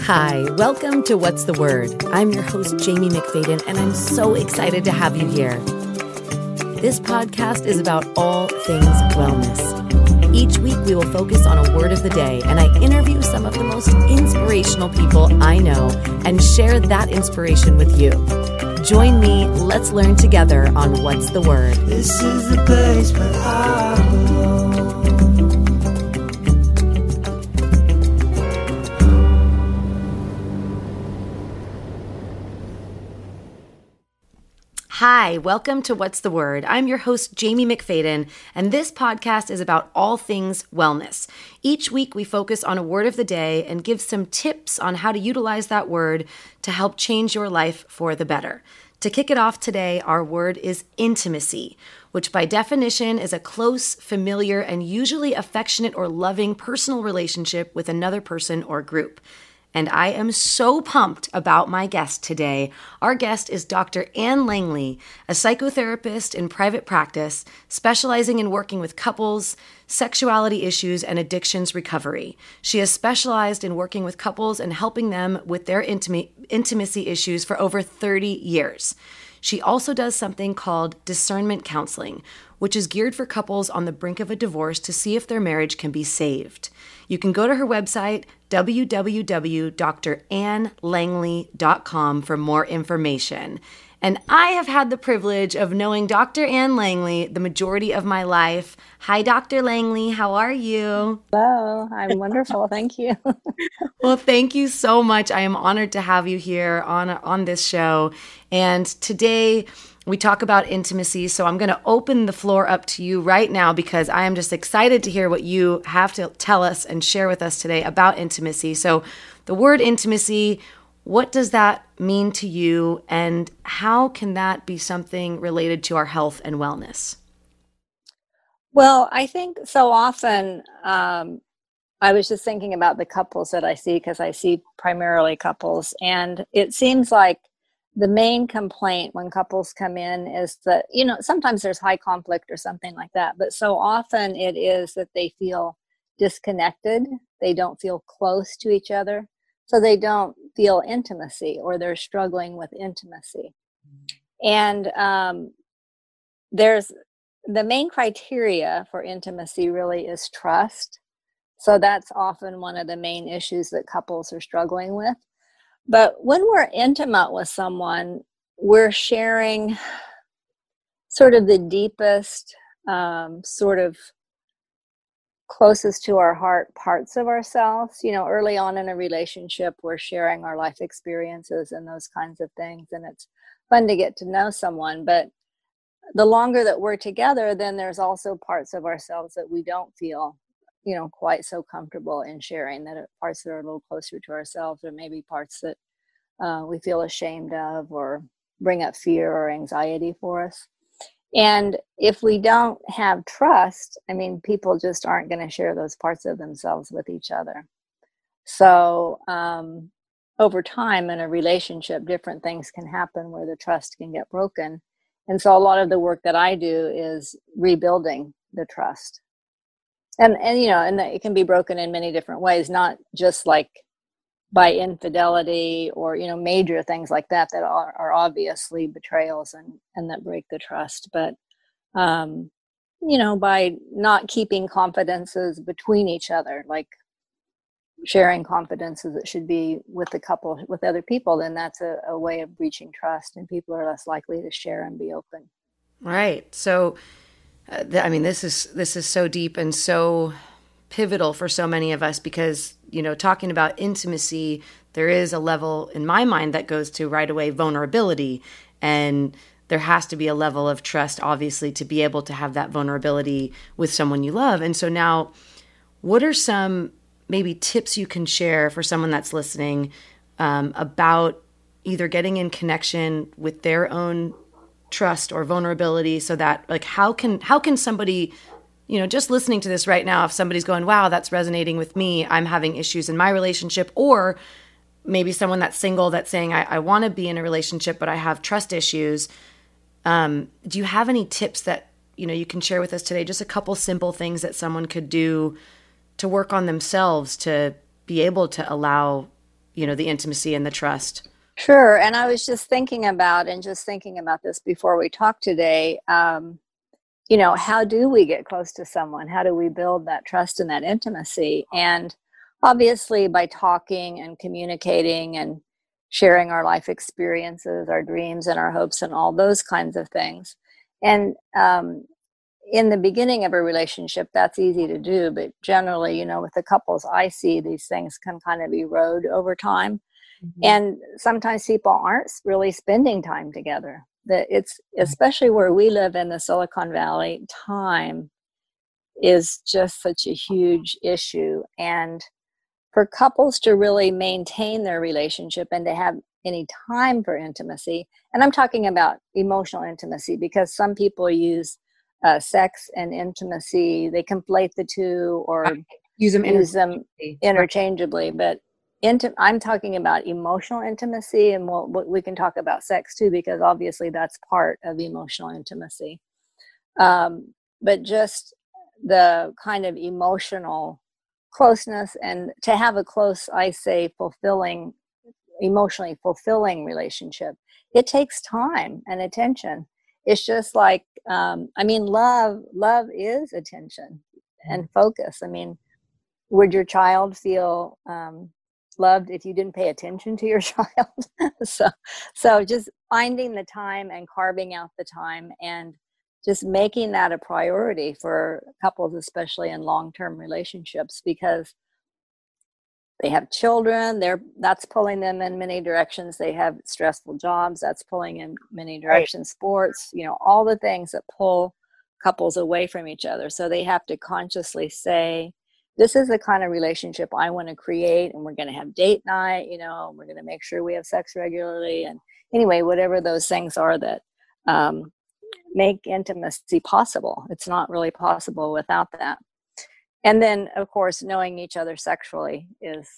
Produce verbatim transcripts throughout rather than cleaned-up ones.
Hi, welcome to What's the Word? I'm your host, Jamie McFadden, and I'm so excited to have you here. This podcast is about all things wellness. Each week, we will focus on a word of the day, and I interview some of the most inspirational people I know and share that inspiration with you. Join me, let's learn together on What's the Word. This is the place where I belong. Hi, welcome to What's the Word. I'm your host, Jamie McFadden, and this podcast is about all things wellness. Each week, we focus on a word of the day and give some tips on how to utilize that word to help change your life for the better. To kick it off today, our word is intimacy, which by definition is a close, familiar, and usually affectionate or loving personal relationship with another person or group. And I am so pumped about my guest today. Our guest is Doctor Ann Langley, a psychotherapist in private practice, specializing in working with couples, sexuality issues, and addictions recovery. She has specialized in working with couples and helping them with their intima- intimacy issues for over thirty years. She also does something called discernment counseling, which is geared for couples on the brink of a divorce to see if their marriage can be saved. You can go to her website, w w w dot dr ann langley dot com, for more information. And I have had the privilege of knowing Doctor Ann Langley the majority of my life. Hi, Doctor Langley. How are you? Hello. I'm wonderful. Thank you. Well, thank you so much. I am honored to have you here on, on this show. And today we talk about intimacy. So I'm going to open the floor up to you right now because I am just excited to hear what you have to tell us and share with us today about intimacy. So the word intimacy, what does that mean to you, and how can that be something related to our health and wellness? Well, I think so often, um, I was just thinking about the couples that I see, because I see primarily couples, and it seems like the main complaint when couples come in is that, you know, sometimes there's high conflict or something like that, but so often it is that they feel disconnected, they don't feel close to each other, so they don't feel intimacy, or they're struggling with intimacy. And um, there's the main criteria for intimacy really is trust. So that's often one of the main issues that couples are struggling with. But when we're intimate with someone, we're sharing sort of the deepest, um, sort of closest to our heart parts of ourselves. You know, early on in a relationship, we're sharing our life experiences and those kinds of things, and it's fun to get to know someone. But the longer that we're together, then there's also parts of ourselves that we don't feel, you know, quite so comfortable in sharing, that are parts that are a little closer to ourselves, or maybe parts that uh, we feel ashamed of or bring up fear or anxiety for us. And if we don't have trust, I mean, people just aren't going to share those parts of themselves with each other. So um, over time in a relationship, different things can happen where the trust can get broken. And so a lot of the work that I do is rebuilding the trust. And, and you know, and it can be broken in many different ways, not just like by infidelity or, you know, major things like that that are, are obviously betrayals and, and that break the trust. But, um, you know, by not keeping confidences between each other, like sharing confidences that should be with the couple, with other people, then that's a, a way of breaching trust, and people are less likely to share and be open. Right. So, uh, th- I mean, this is this is so deep and so pivotal for so many of us, because, you know, talking about intimacy, there is a level in my mind that goes to right away vulnerability, and there has to be a level of trust, obviously, to be able to have that vulnerability with someone you love. And so now, what are some maybe tips you can share for someone that's listening um, about either getting in connection with their own trust or vulnerability, so that, like, how can how can somebody, you know, just listening to this right now, if somebody's going, wow, that's resonating with me, I'm having issues in my relationship, or maybe someone that's single that's saying, I, I want to be in a relationship, but I have trust issues. Um, do you have any tips that, you know, you can share with us today? Just a couple simple things that someone could do to work on themselves to be able to allow, you know, the intimacy and the trust. Sure. And I was just thinking about, and just thinking about this before we talked today, um, you know, how do we get close to someone? How do we build that trust and that intimacy? And obviously by talking and communicating and sharing our life experiences, our dreams and our hopes and all those kinds of things. And um, in the beginning of a relationship, that's easy to do. But generally, you know, with the couples I see, these things can kind of erode over time. Mm-hmm. And sometimes people aren't really spending time together. That it's, especially where we live in the Silicon Valley, time is just such a huge issue. And for couples to really maintain their relationship and to have any time for intimacy, and I'm talking about emotional intimacy, because some people use uh, sex and intimacy, they conflate the two or I use them use interchangeably. Them interchangeably but Inti- I'm talking about emotional intimacy, and we'll, we can talk about sex too, because obviously that's part of emotional intimacy. Um, but just the kind of emotional closeness, and to have a close, I say, fulfilling, emotionally fulfilling relationship, it takes time and attention. It's just like, um, I mean, love, love is attention and focus. I mean, would your child feel, um, loved if you didn't pay attention to your child? so so just finding the time and carving out the time and just making that a priority for couples, especially in long-term relationships, because they have children, they're that's pulling them in many directions, they have stressful jobs, that's pulling in many directions, right. Sports, you know, all the things that pull couples away from each other. So they have to consciously say, this is the kind of relationship I want to create, and we're going to have date night, you know, and we're going to make sure we have sex regularly. And anyway, whatever those things are that um, make intimacy possible. It's not really possible without that. And then, of course, knowing each other sexually is,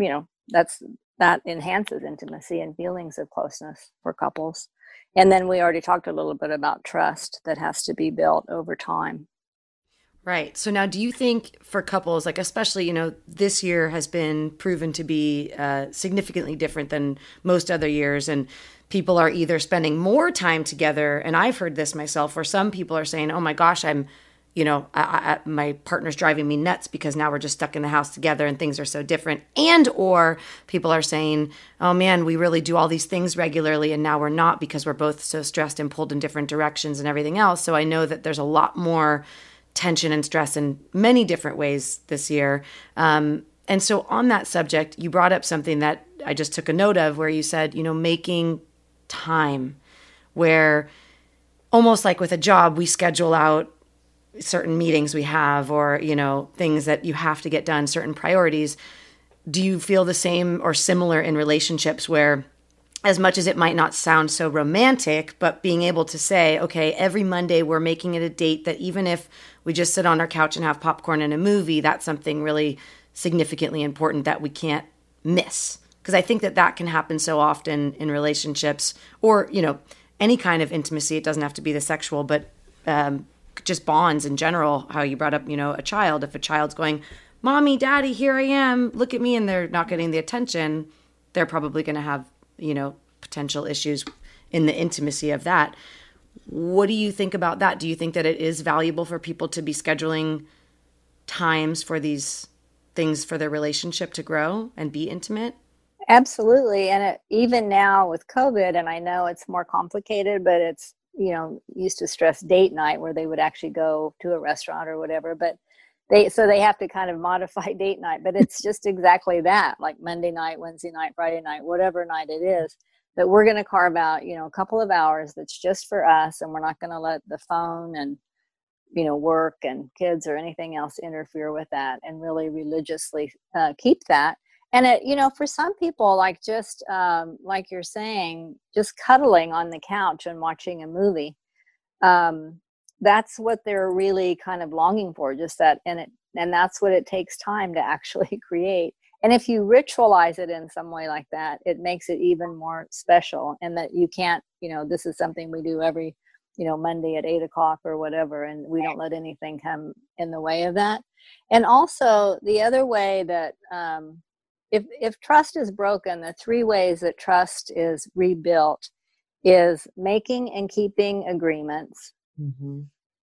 you know, that's that enhances intimacy and feelings of closeness for couples. And then we already talked a little bit about trust that has to be built over time. Right. So now, do you think for couples, like especially, you know, this year has been proven to be uh, significantly different than most other years, and people are either spending more time together, and I've heard this myself, or some people are saying, oh my gosh, I'm, you know, I, I, my partner's driving me nuts because now we're just stuck in the house together and things are so different. And or people are saying, oh man, we really do all these things regularly and now we're not because we're both so stressed and pulled in different directions and everything else. So I know that there's a lot more tension and stress in many different ways this year. Um, and so on that subject, you brought up something that I just took a note of where you said, you know, making time, where almost like with a job, we schedule out certain meetings we have or, you know, things that you have to get done, certain priorities. Do you feel the same or similar in relationships where, as much as it might not sound so romantic, but being able to say, okay, every Monday we're making it a date that even if we just sit on our couch and have popcorn and a movie, that's something really significantly important that we can't miss. Because I think that that can happen so often in relationships or, you know, any kind of intimacy. It doesn't have to be the sexual, but um, just bonds in general, how you brought up, you know, a child. If a child's going, mommy, daddy, here I am, look at me, and they're not getting the attention, they're probably going to have, you know, potential issues in the intimacy of that. What do you think about that? Do you think that it is valuable for people to be scheduling times for these things for their relationship to grow and be intimate? Absolutely. And it, even now with COVID, and I know it's more complicated, but it's, you know, used to stress date night where they would actually go to a restaurant or whatever, but They, so they have to kind of modify date night, but it's just exactly that, like Monday night, Wednesday night, Friday night, whatever night it is, that we're going to carve out, you know, a couple of hours that's just for us. And we're not going to let the phone and, you know, work and kids or anything else interfere with that, and really religiously uh, keep that. And, it, you know, for some people, like just um, like you're saying, just cuddling on the couch and watching a movie, um, that's what they're really kind of longing for, just that. And it, and that's what it takes time to actually create. And if you ritualize it in some way like that, it makes it even more special, and that you can't, you know, this is something we do every you know, Monday at eight o'clock or whatever. And we don't let anything come in the way of that. And also the other way that, um, if, if trust is broken, the three ways that trust is rebuilt is making and keeping agreements, mm-hmm.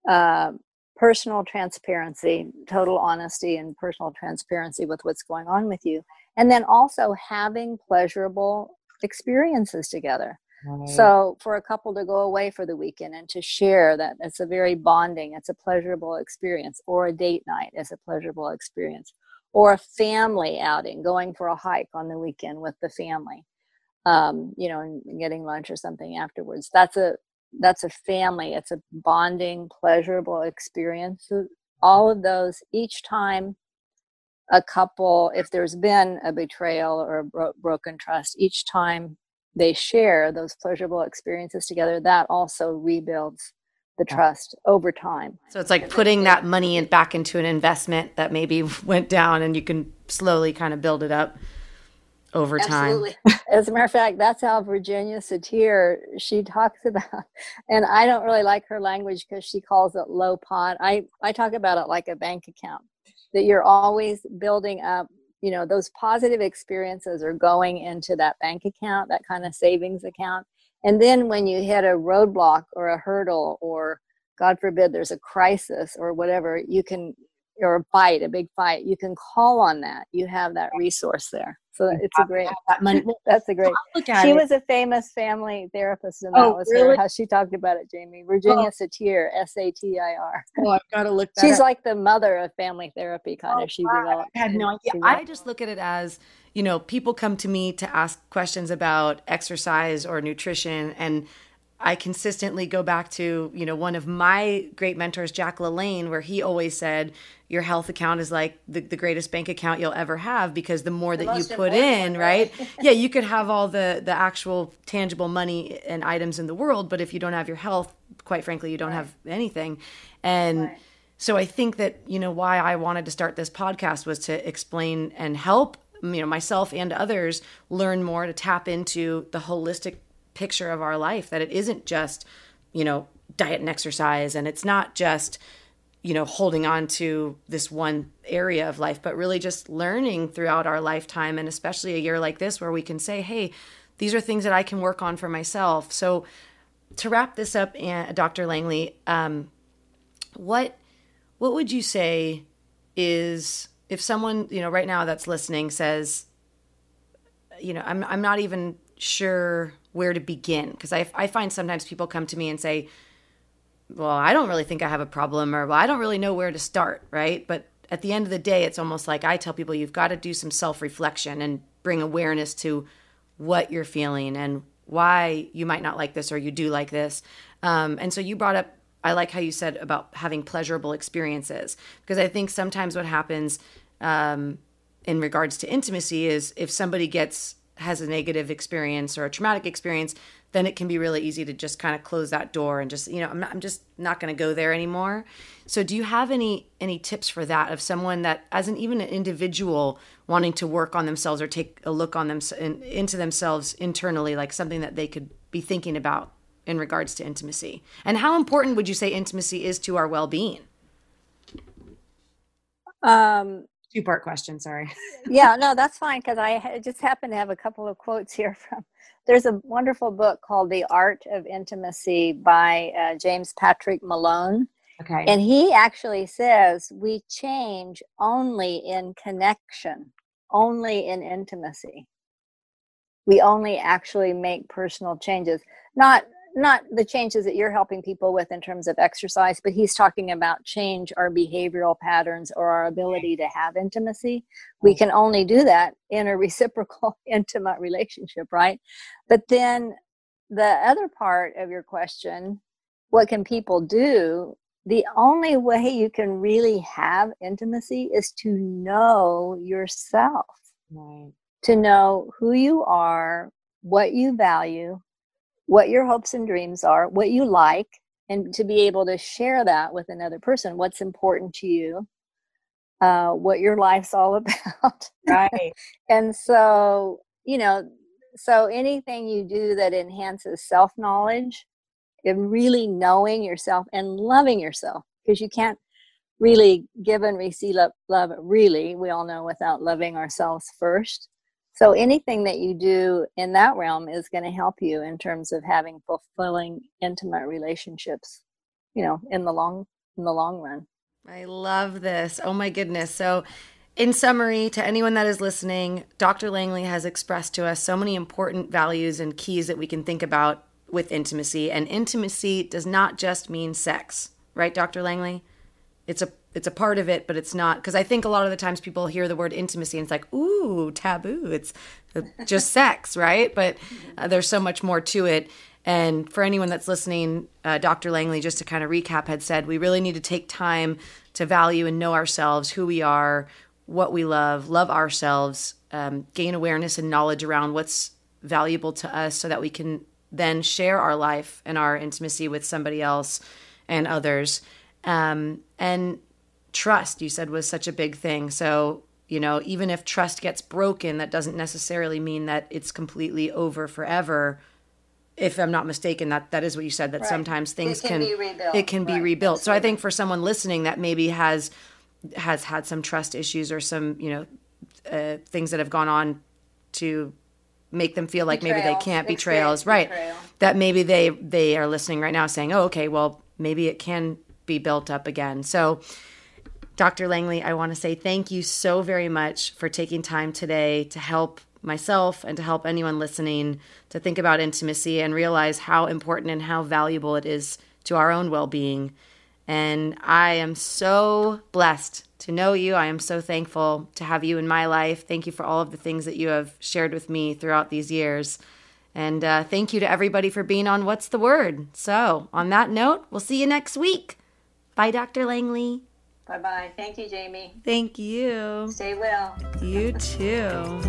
uh, personal transparency, total honesty and personal transparency with what's going on with you. And then also having pleasurable experiences together. Right. So for a couple to go away for the weekend and to share that, it's a very bonding, it's a pleasurable experience, or a date night is a pleasurable experience, or a family outing, going for a hike on the weekend with the family, um, you know, and getting lunch or something afterwards. That's a, that's a family. It's a bonding, pleasurable experience. All of those, each time a couple, if there's been a betrayal or a bro- broken trust, each time they share those pleasurable experiences together, that also rebuilds the trust over time. So it's like putting that money in, back into an investment that maybe went down, and you can slowly kind of build it up over time. Absolutely. As a matter of fact, that's how Virginia Satir, she talks about, and I don't really like her language because she calls it low pot. I, I talk about it like a bank account, that you're always building up, you know, those positive experiences are going into that bank account, that kind of savings account. And then when you hit a roadblock or a hurdle, or God forbid, there's a crisis or whatever, you can, or a fight, a big fight, you can call on that. You have that resource there. So it's a great, that's a great, she was a famous family therapist, and that was her, how she talked about it, Jamie. Virginia Satir, S A T I R. Oh, I've got to look that up. She's like the mother of family therapy, kind of. She developed. I had no idea. I just look at it as, you know, people come to me to ask questions about exercise or nutrition, and I consistently go back to, you know, one of my great mentors, Jack LaLanne, where he always said, your health account is like the, the greatest bank account you'll ever have, because the more that you put in, right? Yeah, you could have all the the actual tangible money and items in the world, but if you don't have your health, quite frankly, you don't have anything. And so I think that, you know, why I wanted to start this podcast was to explain and help, you know, myself and others learn more to tap into the holistic picture of our life, that it isn't just, you know, diet and exercise, and it's not just, you know, holding on to this one area of life, but really just learning throughout our lifetime, and especially a year like this where we can say, hey, these are things that I can work on for myself. So to wrap this up, Doctor Langley, um, what what would you say is, if someone, you know, right now that's listening says, you know, I'm I'm not even sure where to begin, because I, I find sometimes people come to me and say, well, I don't really think I have a problem, or well, I don't really know where to start, right? But at the end of the day, it's almost like I tell people, you've got to do some self-reflection and bring awareness to what you're feeling and why you might not like this or you do like this. Um, and so you brought up, I like how you said about having pleasurable experiences, because I think sometimes what happens um, in regards to intimacy is if somebody gets has a negative experience or a traumatic experience, then it can be really easy to just kind of close that door and just, you know, I'm not, I'm just not going to go there anymore. So do you have any, any tips for that, of someone that, as an, even an individual wanting to work on themselves or take a look on them in, into themselves internally, like something that they could be thinking about in regards to intimacy? And how important would you say intimacy is to our well-being? Um, Two-part question, sorry. Yeah, no, that's fine, because I just happen to have a couple of quotes here from. There's a wonderful book called The Art of Intimacy by uh, James Patrick Malone. Okay. And he actually says we change only in connection, only in intimacy. We only actually make personal changes, not not the changes that you're helping people with in terms of exercise, but he's talking about change our behavioral patterns or our ability to have intimacy. We can only do that in a reciprocal, intimate relationship, right? But then the other part of your question, what can people do? The only way you can really have intimacy is to know yourself, right? To know who you are, what you value, what your hopes and dreams are, what you like, and to be able to share that with another person, what's important to you, uh, what your life's all about. Right. And so, you know, so anything you do that enhances self-knowledge and really knowing yourself and loving yourself, because you can't really give and receive love, really, we all know, without loving ourselves first. So anything that you do in that realm is going to help you in terms of having fulfilling, intimate relationships, you know, in the long, in the long run. I love this. Oh my goodness. So in summary, to anyone that is listening, Doctor Langley has expressed to us so many important values and keys that we can think about with intimacy. And intimacy does not just mean sex, right, Doctor Langley? It's a it's a part of it, but it's not. Because I think a lot of the times people hear the word intimacy and it's like, ooh, taboo. It's just sex, right? But uh, there's so much more to it. And for anyone that's listening, uh, Doctor Langley, just to kind of recap, had said we really need to take time to value and know ourselves, who we are, what we love, love ourselves, um, gain awareness and knowledge around what's valuable to us so that we can then share our life and our intimacy with somebody else and others. Um, and trust, you said, was such a big thing. So, you know, even if trust gets broken, that doesn't necessarily mean that it's completely over forever. If I'm not mistaken, that, that is what you said, that right. sometimes things it can, can be rebuilt. It can right. be rebuilt. Absolutely. So I think for someone listening that maybe has has had some trust issues or some, you know, uh, things that have gone on to make them feel like betrayals. Maybe they can't, betrayals, right, betrayal. That maybe they, they are listening right now saying, oh, okay, well, maybe it can be built up again. So Doctor Langley, I want to say thank you so very much for taking time today to help myself and to help anyone listening to think about intimacy and realize how important and how valuable it is to our own well-being. And I am so blessed to know you. I am so thankful to have you in my life. Thank you for all of the things that you have shared with me throughout these years. And uh, thank you to everybody for being on What's the Word? So on that note, we'll see you next week. Bye, Doctor Langley. Bye-bye. Thank you, Jamie. Thank you. Stay well. You too.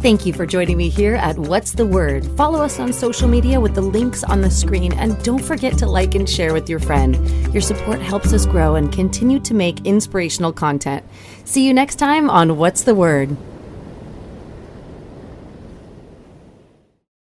Thank you for joining me here at What's the Word. Follow us on social media with the links on the screen, and don't forget to like and share with your friend. Your support helps us grow and continue to make inspirational content. See you next time on What's the Word.